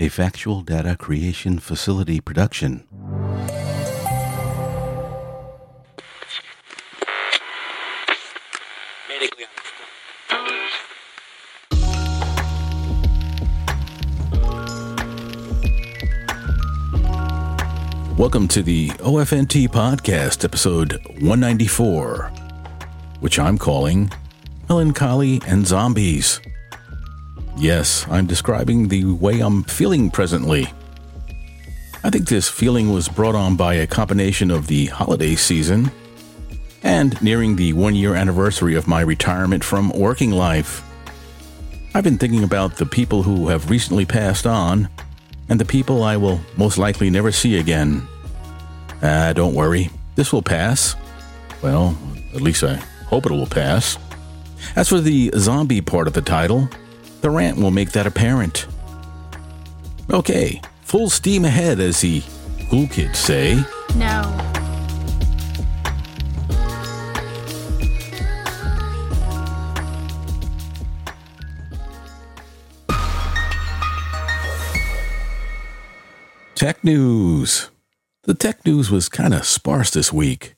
A factual data creation facility production. Welcome to the OFNT podcast, episode 194, which I'm calling Melancholy and Zombies. Yes, I'm describing the way I'm feeling presently. I think this feeling was brought on by a combination of the holiday season and nearing the one-year anniversary of my retirement from working life. I've been thinking about the people who have recently passed on and the people I will most likely never see again. Don't worry, this will pass. Well, at least I hope it will pass. As for the zombie part of the title, the rant will make that apparent. Okay, full steam ahead, as the cool kids say. No. Tech news. The tech news was kind of sparse this week.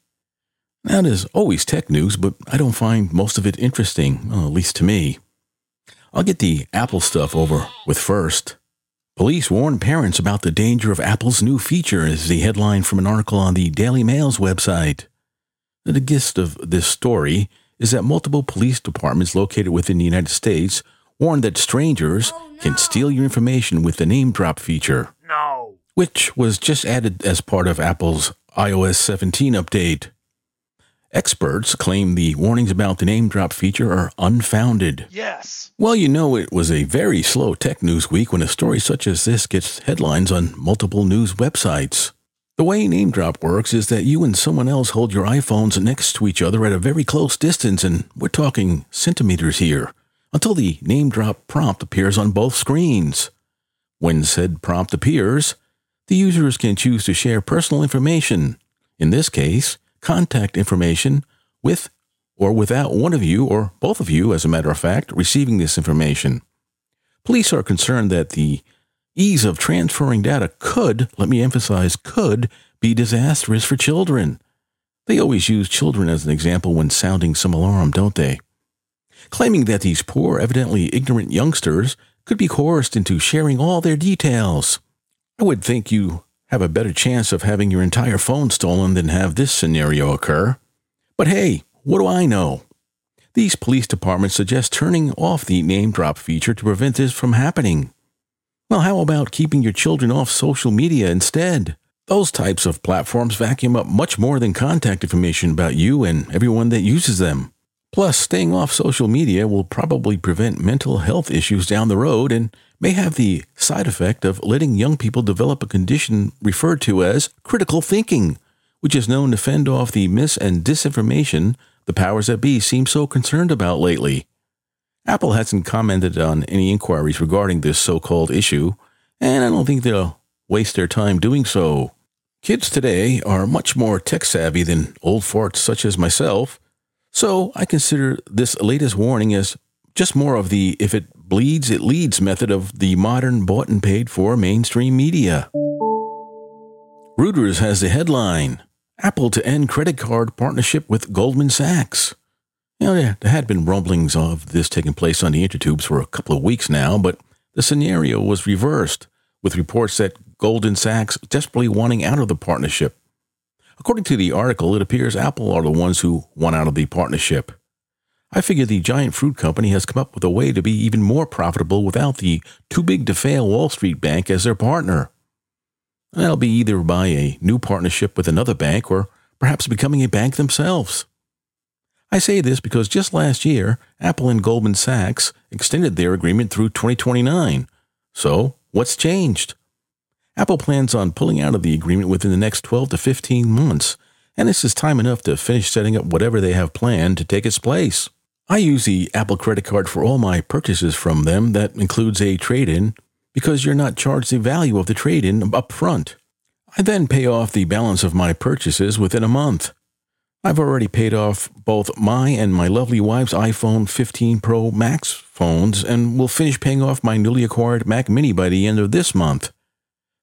Now, there's always tech news, but I don't find most of it interesting, at least to me. I'll get the Apple stuff over with first. Police warn parents about the danger of Apple's new feature is the headline from an article on the Daily Mail's website. The gist of this story is that multiple police departments located within the United States warn that strangers can steal your information with the NameDrop feature, which was just added as part of Apple's iOS 17 update. Experts claim the warnings about the NameDrop feature are unfounded. Yes. Well, you know, it was a very slow tech news week when a story such as this gets headlines on multiple news websites. The way NameDrop works is that you and someone else hold your iPhones next to each other at a very close distance, and we're talking centimeters here, until the NameDrop prompt appears on both screens. When said prompt appears, the users can choose to share personal information, in this case, contact information, with or without one of you, or both of you, as a matter of fact, receiving this information. Police are concerned that the ease of transferring data could, let me emphasize, could be disastrous for children. They always use children as an example when sounding some alarm, don't they? Claiming that these poor, evidently ignorant youngsters could be coerced into sharing all their details. I would think you have a better chance of having your entire phone stolen than have this scenario occur. But hey, what do I know? These police departments suggest turning off the NameDrop feature to prevent this from happening. Well, how about keeping your children off social media instead? Those types of platforms vacuum up much more than contact information about you and everyone that uses them. Plus, staying off social media will probably prevent mental health issues down the road and may have the side effect of letting young people develop a condition referred to as critical thinking, which is known to fend off the mis- and disinformation the powers that be seem so concerned about lately. Apple hasn't commented on any inquiries regarding this so-called issue, and I don't think they'll waste their time doing so. Kids today are much more tech-savvy than old farts such as myself, so I consider this latest warning as just more of the if it bleeds, it leads method of the modern bought and paid for mainstream media. Reuters has the headline, Apple to end credit card partnership with Goldman Sachs. Now, there had been rumblings of this taking place on the intertubes for a couple of weeks now, but the scenario was reversed, with reports that Goldman Sachs desperately wanting out of the partnership. According to the article, it appears Apple are the ones who want out of the partnership. I figure the giant fruit company has come up with a way to be even more profitable without the too-big-to-fail Wall Street bank as their partner. And that'll be either by a new partnership with another bank or perhaps becoming a bank themselves. I say this because just last year, Apple and Goldman Sachs extended their agreement through 2029. So, What's changed? Apple plans on pulling out of the agreement within the next 12 to 15 months, and this is time enough to finish setting up whatever they have planned to take its place. I use the Apple credit card for all my purchases from them that includes a trade-in because you're not charged the value of the trade-in up front. I then pay off the balance of my purchases within a month. I've already paid off both my and my lovely wife's iPhone 15 Pro Max phones and will finish paying off my newly acquired Mac Mini by the end of this month.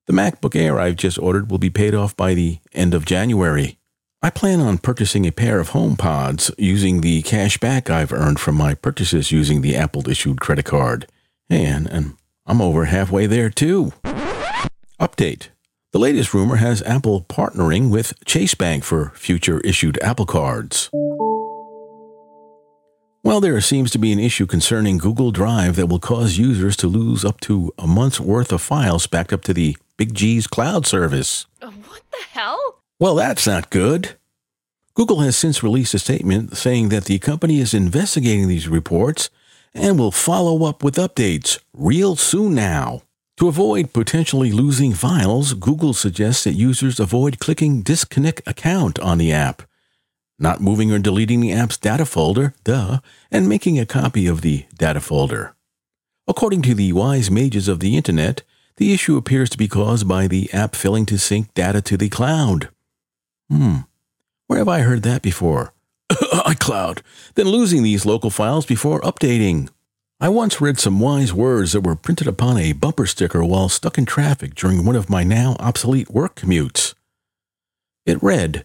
The MacBook Air I've just ordered will be paid off by the end of January. I plan on purchasing a pair of HomePods using the cash back I've earned from my purchases using the Apple-issued credit card. And I'm over halfway there, too. Update. The latest rumor has Apple partnering with Chase Bank for future-issued Apple cards. Well, there seems to be an issue concerning Google Drive that will cause users to lose up to a month's worth of files backed up to the Big G's cloud service. What the hell? Well, that's not good. Google has since released a statement saying that the company is investigating these reports and will follow up with updates real soon now. To avoid potentially losing files, Google suggests that users avoid clicking Disconnect Account on the app, not moving or deleting the app's data folder, and making a copy of the data folder. According to the wise mages of the internet, the issue appears to be caused by the app failing to sync data to the cloud. Where have I heard that before? iCloud, then losing these local files before updating. I once read some wise words that were printed upon a bumper sticker while stuck in traffic during one of my now obsolete work commutes. It read,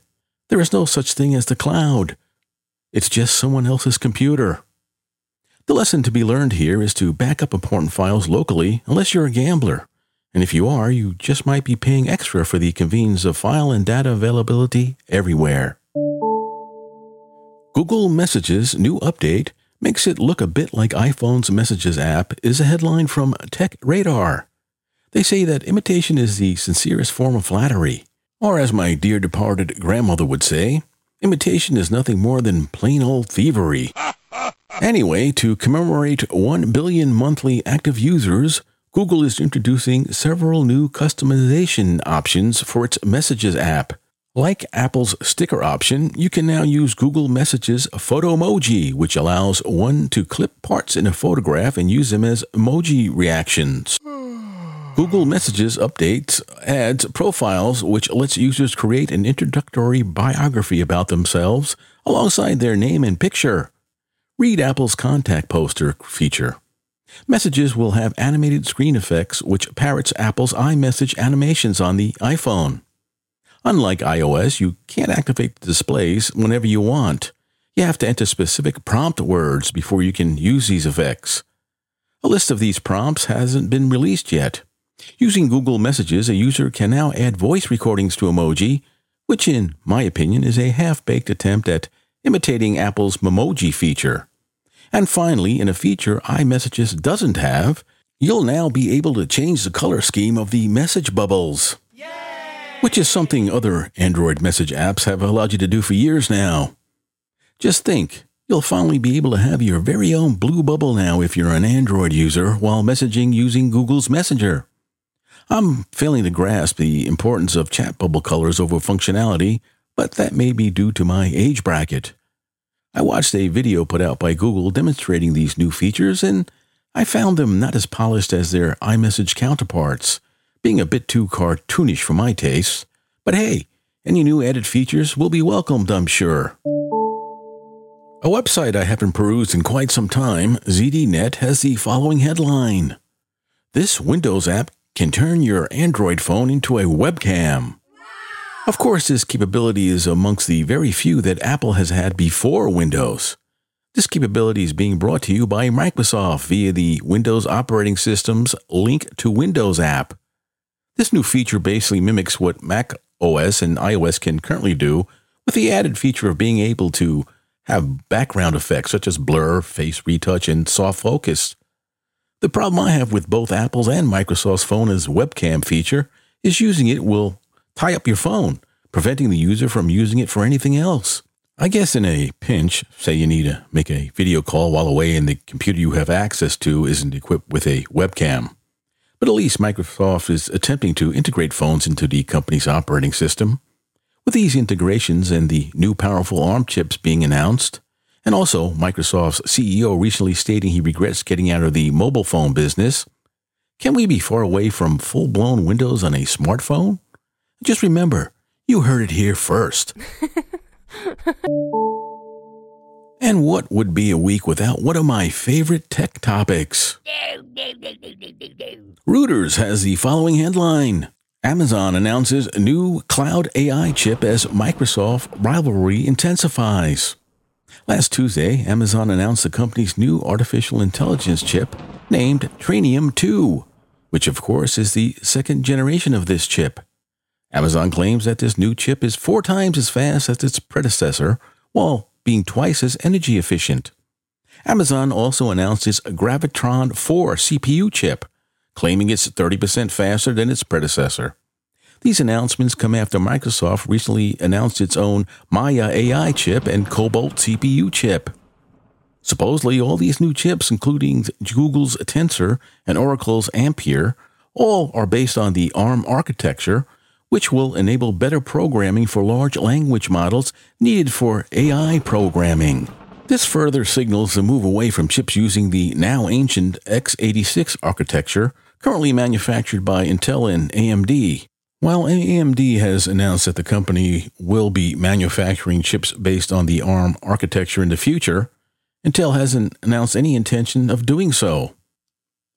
"There is no such thing as the cloud. It's just someone else's computer." The lesson to be learned here is to back up important files locally unless you're a gambler. And if you are, you just might be paying extra for the convenience of file and data availability everywhere. Google Messages' new update makes it look a bit like iPhone's Messages app is a headline from Tech Radar. They say that imitation is the sincerest form of flattery. Or as my dear departed grandmother would say, imitation is nothing more than plain old thievery. Anyway, to commemorate 1 billion monthly active users, Google is introducing several new customization options for its Messages app. Like Apple's sticker option, you can now use Google Messages Photo Emoji, which allows one to clip parts in a photograph and use them as emoji reactions. Google Messages updates adds profiles, which lets users create an introductory biography about themselves alongside their name and picture. Read Apple's contact poster feature. Messages will have animated screen effects, which parrots Apple's iMessage animations on the iPhone. Unlike iOS, you can't activate the displays whenever you want. You have to enter specific prompt words before you can use these effects. A list of these prompts hasn't been released yet. Using Google Messages, a user can now add voice recordings to Emoji, which in my opinion is a half-baked attempt at imitating Apple's Memoji feature. And finally, in a feature iMessages doesn't have, you'll now be able to change the color scheme of the message bubbles. Yay! Which is something other Android message apps have allowed you to do for years now. Just think, you'll finally be able to have your very own blue bubble now if you're an Android user while messaging using Google's Messenger. I'm failing to grasp the importance of chat bubble colors over functionality, but that may be due to my age bracket. I watched a video put out by Google demonstrating these new features, and I found them not as polished as their iMessage counterparts, being a bit too cartoonish for my taste. But hey, any new added features will be welcomed, I'm sure. A website I haven't perused in quite some time, ZDNet, has the following headline. This Windows app can turn your Android phone into a webcam. Of course, this capability is amongst the very few that Apple has had before Windows. This capability is being brought to you by Microsoft via the Windows operating system's Link to Windows app. This new feature basically mimics what Mac OS and iOS can currently do, with the added feature of being able to have background effects such as blur, face retouch, and soft focus. The problem I have with both Apple's and Microsoft's phone as webcam feature is using it will tie up your phone, preventing the user from using it for anything else. I guess in a pinch, say you need to make a video call while away and the computer you have access to isn't equipped with a webcam. But at least Microsoft is attempting to integrate phones into the company's operating system. With these integrations and the new powerful ARM chips being announced, and also Microsoft's CEO recently stating he regrets getting out of the mobile phone business, can we be far away from full-blown Windows on a smartphone? Just remember, you heard it here first. And what would be a week without one of my favorite tech topics? Reuters has the following headline. Amazon announces new cloud AI chip as Microsoft rivalry intensifies. Last Tuesday, Amazon announced the company's new artificial intelligence chip named Trainium 2, which of course is the second generation of this chip. Amazon claims that this new chip is 4 times as fast as its predecessor, while being twice as energy efficient. Amazon also announced its Gravitron 4 CPU chip, claiming it's 30% faster than its predecessor. These announcements come after Microsoft recently announced its own Maya AI chip and Cobalt CPU chip. Supposedly, all these new chips, including Google's Tensor and Oracle's Ampere, all are based on the ARM architecture, which will enable better programming for large language models needed for AI programming. This further signals the move away from chips using the now ancient x86 architecture, currently manufactured by Intel and AMD. While AMD has announced that the company will be manufacturing chips based on the ARM architecture in the future, Intel hasn't announced any intention of doing so.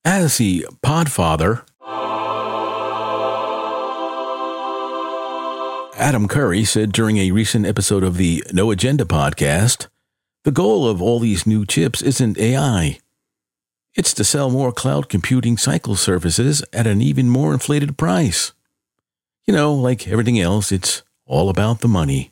As the podfather, Adam Curry said during a recent episode of the No Agenda podcast, the goal of all these new chips isn't AI. It's to sell more cloud computing cycle services at an even more inflated price. You know, like everything else, it's all about the money.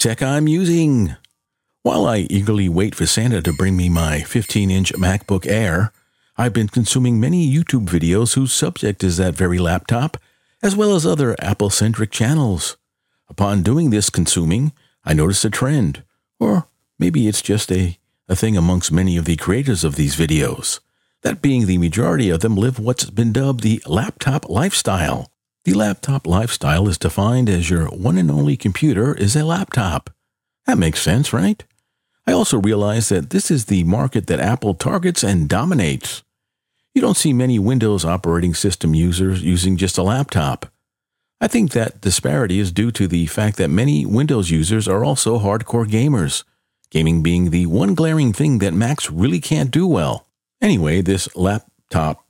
Tech I'm using. While I eagerly wait for Santa to bring me my 15-inch MacBook Air, I've been consuming many YouTube videos whose subject is that very laptop, as well as other Apple-centric channels. Upon doing this consuming, I noticed a trend, or maybe it's just a thing amongst many of the creators of these videos. That being, the majority of them live what's been dubbed the laptop lifestyle. The laptop lifestyle is defined as your one and only computer is a laptop. That makes sense, right? I also realize that this is the market that Apple targets and dominates. You don't see many Windows operating system users using just a laptop. I think that disparity is due to the fact that many Windows users are also hardcore gamers, gaming being the one glaring thing that Macs really can't do well. Anyway, this laptop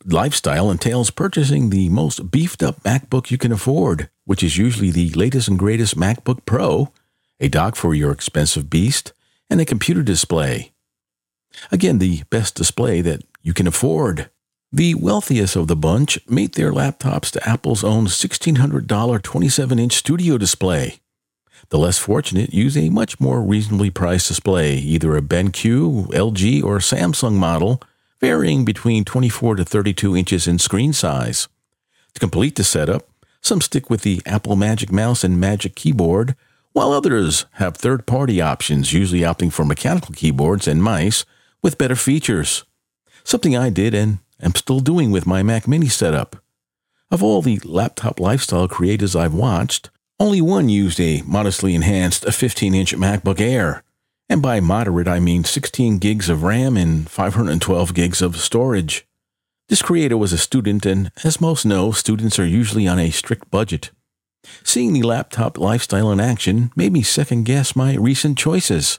lifestyle entails purchasing the most beefed-up MacBook you can afford, which is usually the latest and greatest MacBook Pro, a dock for your expensive beast, and a computer display. Again, the best display that you can afford. The wealthiest of the bunch mate their laptops to Apple's own $1,600 27-inch studio display. The less fortunate use a much more reasonably priced display, either a BenQ, LG, or Samsung model, varying between 24 to 32 inches in screen size. To complete the setup, some stick with the Apple Magic Mouse and Magic Keyboard, while others have third-party options, usually opting for mechanical keyboards and mice with better features. Something I did and am still doing with my Mac Mini setup. Of all the laptop lifestyle creators I've watched, only one used a modestly enhanced 15-inch MacBook Air. And by moderate, I mean 16 gigs of RAM and 512 gigs of storage. This creator was a student, and as most know, students are usually on a strict budget. Seeing the laptop lifestyle in action made me second-guess my recent choices.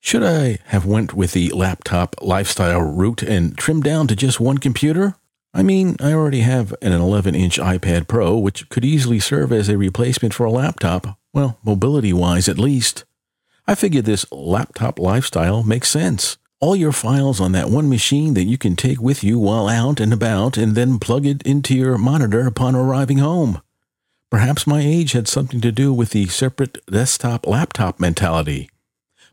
Should I have went with the laptop lifestyle route and trimmed down to just one computer? I mean, I already have an 11-inch iPad Pro, which could easily serve as a replacement for a laptop, well, mobility-wise at least. I figured this laptop lifestyle makes sense, all your files on that one machine that you can take with you while out and about, and then plug it into your monitor upon arriving home. Perhaps my age had something to do with the separate desktop-laptop mentality.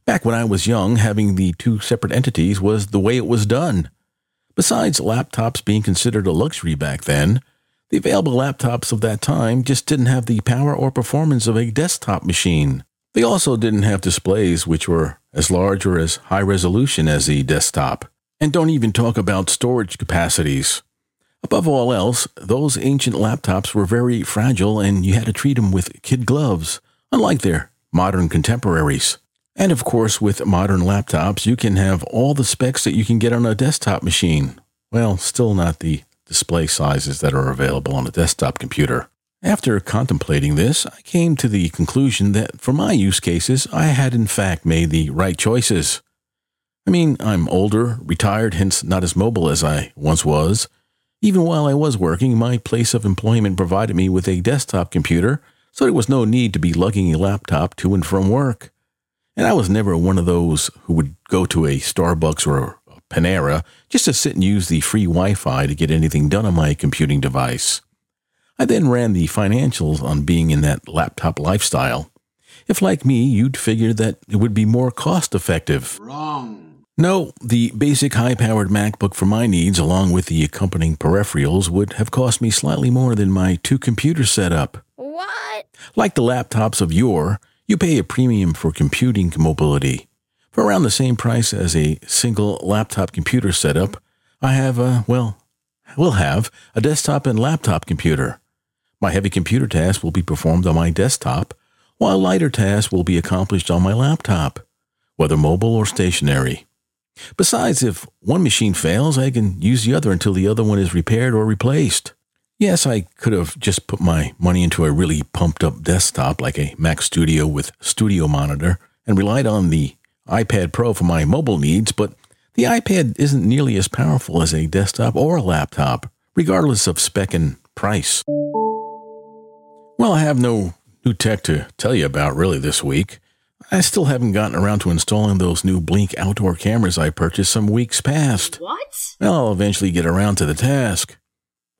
Back when I was young, having the two separate entities was the way it was done. Besides laptops being considered a luxury back then, the available laptops of that time just didn't have the power or performance of a desktop machine. They also didn't have displays which were as large or as high resolution as the desktop. And don't even talk about storage capacities. Above all else, those ancient laptops were very fragile and you had to treat them with kid gloves, unlike their modern contemporaries. And of course, with modern laptops, you can have all the specs that you can get on a desktop machine. Well, still not the display sizes that are available on a desktop computer. After contemplating this, I came to the conclusion that for my use cases, I had in fact made the right choices. I mean, I'm older, retired, hence not as mobile as I once was. Even while I was working, my place of employment provided me with a desktop computer, so there was no need to be lugging a laptop to and from work. And I was never one of those who would go to a Starbucks or a Panera just to sit and use the free Wi-Fi to get anything done on my computing device. I then ran the financials on being in that laptop lifestyle. If, like me, you'd figure that it would be more cost-effective. Wrong. No, the basic high-powered MacBook for my needs, along with the accompanying peripherals, would have cost me slightly more than my two-computer setup. What? Like the laptops of yore, you pay a premium for computing mobility. For around the same price as a single laptop computer setup, I have will have a desktop and laptop computer. My heavy computer tasks will be performed on my desktop, while lighter tasks will be accomplished on my laptop, whether mobile or stationary. Besides, if one machine fails, I can use the other until the other one is repaired or replaced. Yes, I could have just put my money into a really pumped-up desktop like a Mac Studio with studio monitor and relied on the iPad Pro for my mobile needs, but the iPad isn't nearly as powerful as a desktop or a laptop, regardless of spec and price. Well, I have no new tech to tell you about really this week. I still haven't gotten around to installing those new Blink outdoor cameras I purchased some weeks past. What? I'll eventually get around to the task.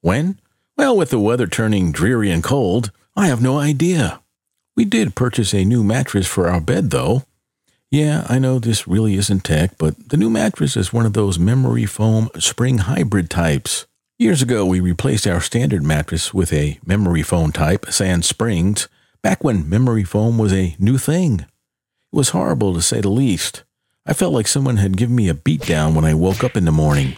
When? Well, with the weather turning dreary and cold, I have no idea. We did purchase a new mattress for our bed, though. Yeah, I know this really isn't tech, but the new mattress is one of those memory foam spring hybrid types. Years ago, we replaced our standard mattress with a memory foam type, sans springs, back when memory foam was a new thing. It was horrible, to say the least. I felt like someone had given me a beatdown when I woke up in the morning.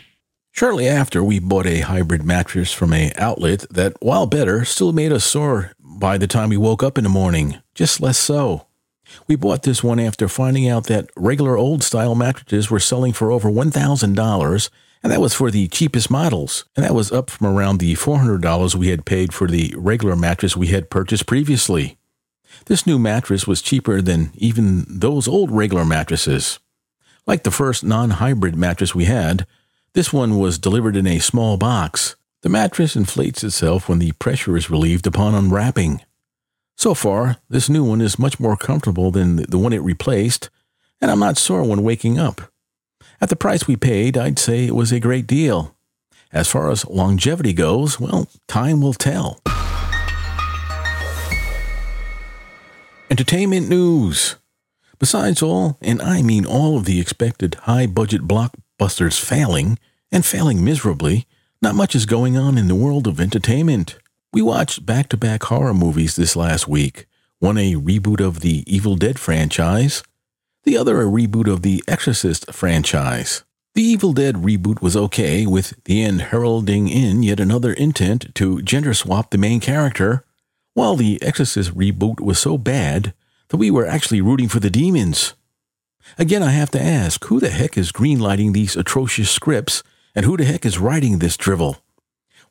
Shortly after, we bought a hybrid mattress from an outlet that, while better, still made us sore by the time we woke up in the morning, just less so. We bought this one after finding out that regular old-style mattresses were selling for over $1,000, and that was for the cheapest models, and that was up from around the $400 we had paid for the regular mattress we had purchased previously. This new mattress was cheaper than even those old regular mattresses. Like the first non-hybrid mattress we had, this one was delivered in a small box. The mattress inflates itself when the pressure is relieved upon unwrapping. So far, this new one is much more comfortable than the one it replaced, and I'm not sore when waking up. At the price we paid, I'd say it was a great deal. As far as longevity goes, well, time will tell. Entertainment news. Besides all, and I mean all of the expected high-budget blockbusters failing, and failing miserably, not much is going on in the world of entertainment. We watched back-to-back horror movies this last week, one a reboot of the Evil Dead franchise, the other a reboot of the Exorcist franchise. The Evil Dead reboot was okay, with the end heralding in yet another intent to gender swap the main character, while the Exorcist reboot was so bad that we were actually rooting for the demons. Again, I have to ask, who the heck is greenlighting these atrocious scripts, and who the heck is writing this drivel?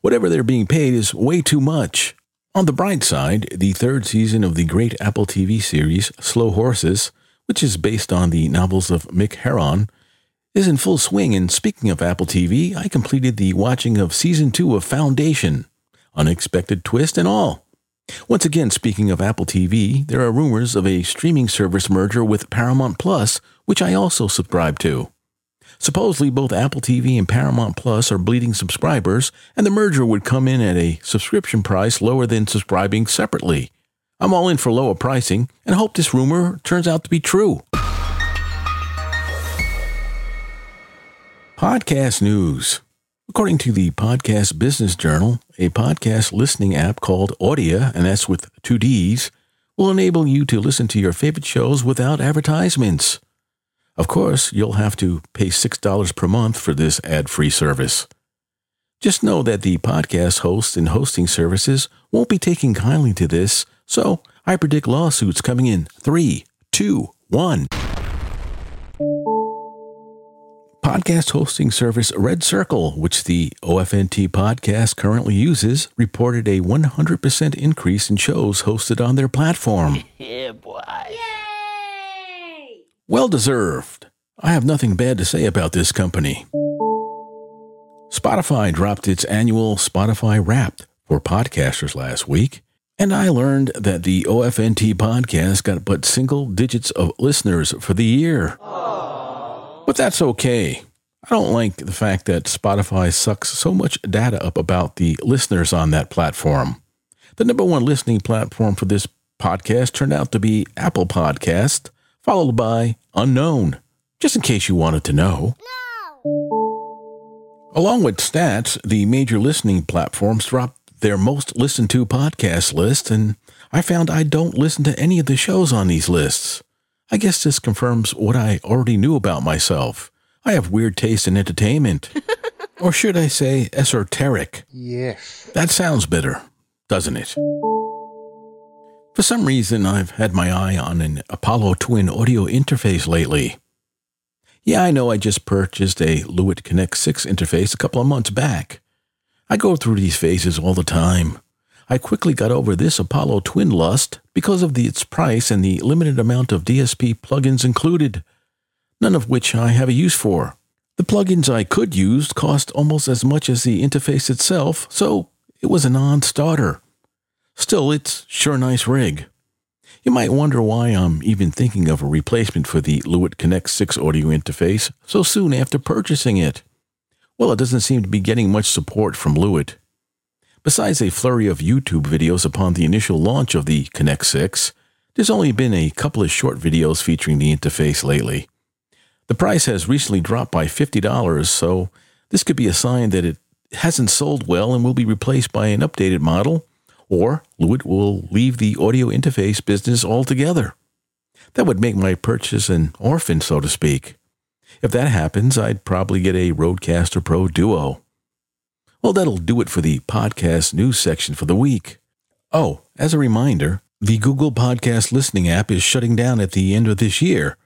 Whatever they're being paid is way too much. On the bright side, the third season of the great Apple TV series Slow Horses, which is based on the novels of Mick Herron, is in full swing, and speaking of Apple TV, I completed the watching of Season 2 of Foundation, unexpected twist and all. Once again, speaking of Apple TV, there are rumors of a streaming service merger with Paramount Plus, which I also subscribe to. Supposedly, both Apple TV and Paramount Plus are bleeding subscribers, and the merger would come in at a subscription price lower than subscribing separately. I'm all in for lower pricing, and hope this rumor turns out to be true. Podcast news. According to the Podcast Business Journal, a podcast listening app called Audia, and that's with two Ds, will enable you to listen to your favorite shows without advertisements. Of course, you'll have to pay $6 per month for this ad-free service. Just know that the podcast hosts and hosting services won't be taking kindly to this, so I predict lawsuits coming in 3, 2, 1. Podcast hosting service Red Circle, which the OFNT podcast currently uses, reported a 100% increase in shows hosted on their platform. Yeah, boy. Yay! Well deserved. I have nothing bad to say about this company. Spotify dropped its annual Spotify Wrapped for podcasters last week, and I learned that the OFNT podcast got but single digits of listeners for the year. But that's okay. I don't like the fact that Spotify sucks so much data up about the listeners on that platform. The number one listening platform for this podcast turned out to be Apple Podcast, followed by Unknown, just in case you wanted to know. No. Along with stats, the major listening platforms dropped their most listened to podcast list, and I found I don't listen to any of the shows on these lists. I guess this confirms what I already knew about myself. I have weird taste in entertainment. Or should I say esoteric? Yes. That sounds better, doesn't it? For some reason, I've had my eye on an Apollo Twin audio interface lately. Yeah, I know I just purchased a Lewitt Connect 6 interface a couple of months back. I go through these phases all the time. I quickly got over this Apollo Twin lust because of its price and the limited amount of DSP plugins included, none of which I have a use for. The plugins I could use cost almost as much as the interface itself, so it was a non-starter. Still, it's sure nice rig. You might wonder why I'm even thinking of a replacement for the Lewitt Connect 6 audio interface so soon after purchasing it. Well, it doesn't seem to be getting much support from Lewitt. Besides a flurry of YouTube videos upon the initial launch of the Connect 6, there's only been a couple of short videos featuring the interface lately. The price has recently dropped by $50, so this could be a sign that it hasn't sold well and will be replaced by an updated model, or Lewitt will leave the audio interface business altogether. That would make my purchase an orphan, so to speak. If that happens, I'd probably get a Rodecaster Pro Duo. Well, that'll do it for the podcast news section for the week. Oh, as a reminder, the Google Podcast listening app is shutting down at the end of this year.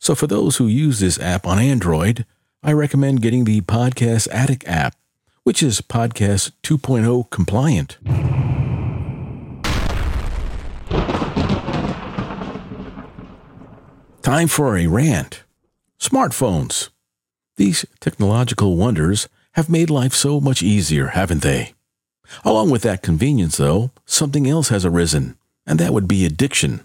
So for those who use this app on Android, I recommend getting the Podcast Addict app, which is Podcast 2.0 compliant. Time for a rant. Smartphones. These technological wonders have made life so much easier, haven't they? Along with that convenience, though, something else has arisen, and that would be addiction.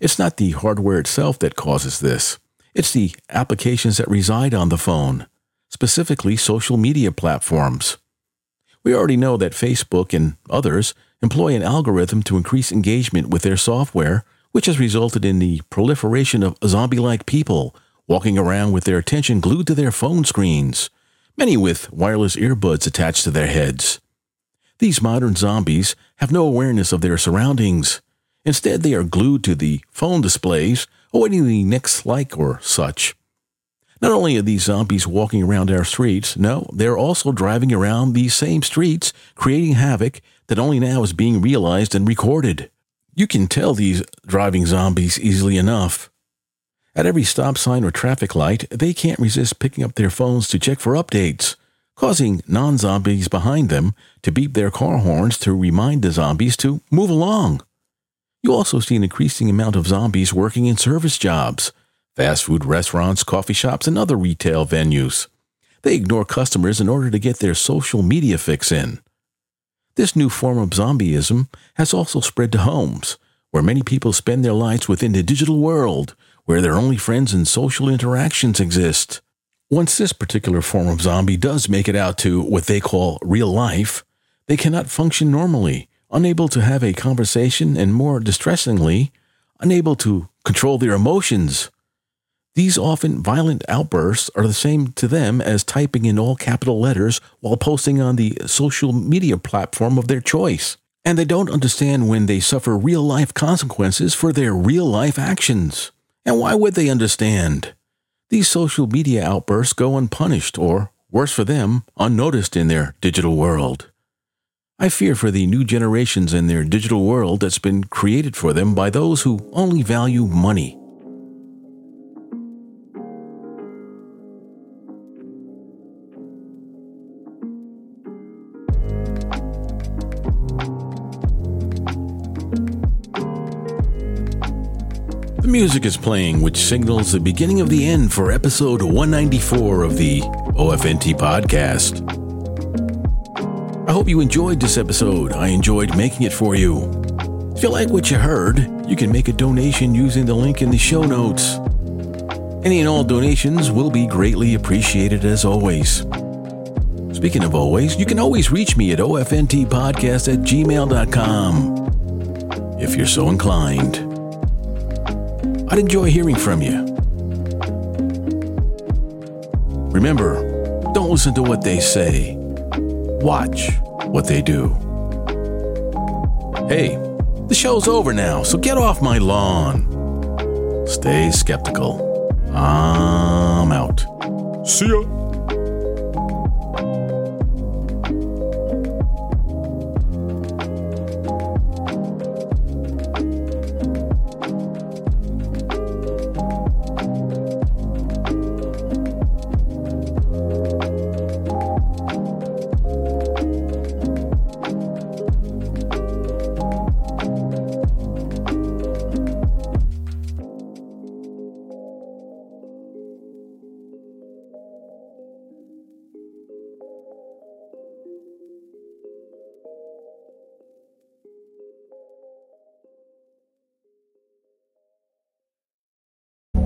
It's not the hardware itself that causes this. It's the applications that reside on the phone, specifically social media platforms. We already know that Facebook and others employ an algorithm to increase engagement with their software, which has resulted in the proliferation of zombie-like people walking around with their attention glued to their phone screens, many with wireless earbuds attached to their heads. These modern zombies have no awareness of their surroundings. Instead, they are glued to the phone displays, awaiting the next like or such. Not only are these zombies walking around our streets, no, they're also driving around these same streets, creating havoc that only now is being realized and recorded. You can tell these driving zombies easily enough. At every stop sign or traffic light, they can't resist picking up their phones to check for updates, causing non-zombies behind them to beep their car horns to remind the zombies to move along. You also see an increasing amount of zombies working in service jobs, fast food restaurants, coffee shops, and other retail venues. They ignore customers in order to get their social media fix in. This new form of zombieism has also spread to homes, where many people spend their lives within the digital world, where their only friends and social interactions exist. Once this particular form of zombie does make it out to what they call real life, they cannot function normally, unable to have a conversation, and more distressingly, unable to control their emotions. These often violent outbursts are the same to them as typing in all capital letters while posting on the social media platform of their choice. And they don't understand when they suffer real-life consequences for their real-life actions. And why would they understand? These social media outbursts go unpunished or, worse for them, unnoticed in their digital world. I fear for the new generations and their digital world that's been created for them by those who only value money. The music is playing, which signals the beginning of the end for episode 194 of the OFNT podcast. I hope you enjoyed this episode. I enjoyed making it for you. If you like what you heard, you can make a donation using the link in the show notes. Any and all donations will be greatly appreciated as always. Speaking of always, you can always reach me at ofntpodcast@gmail.com if you're so inclined. I'd enjoy hearing from you. Remember, don't listen to what they say. Watch what they do. Hey, the show's over now, so get off my lawn. Stay skeptical. I'm out. See ya.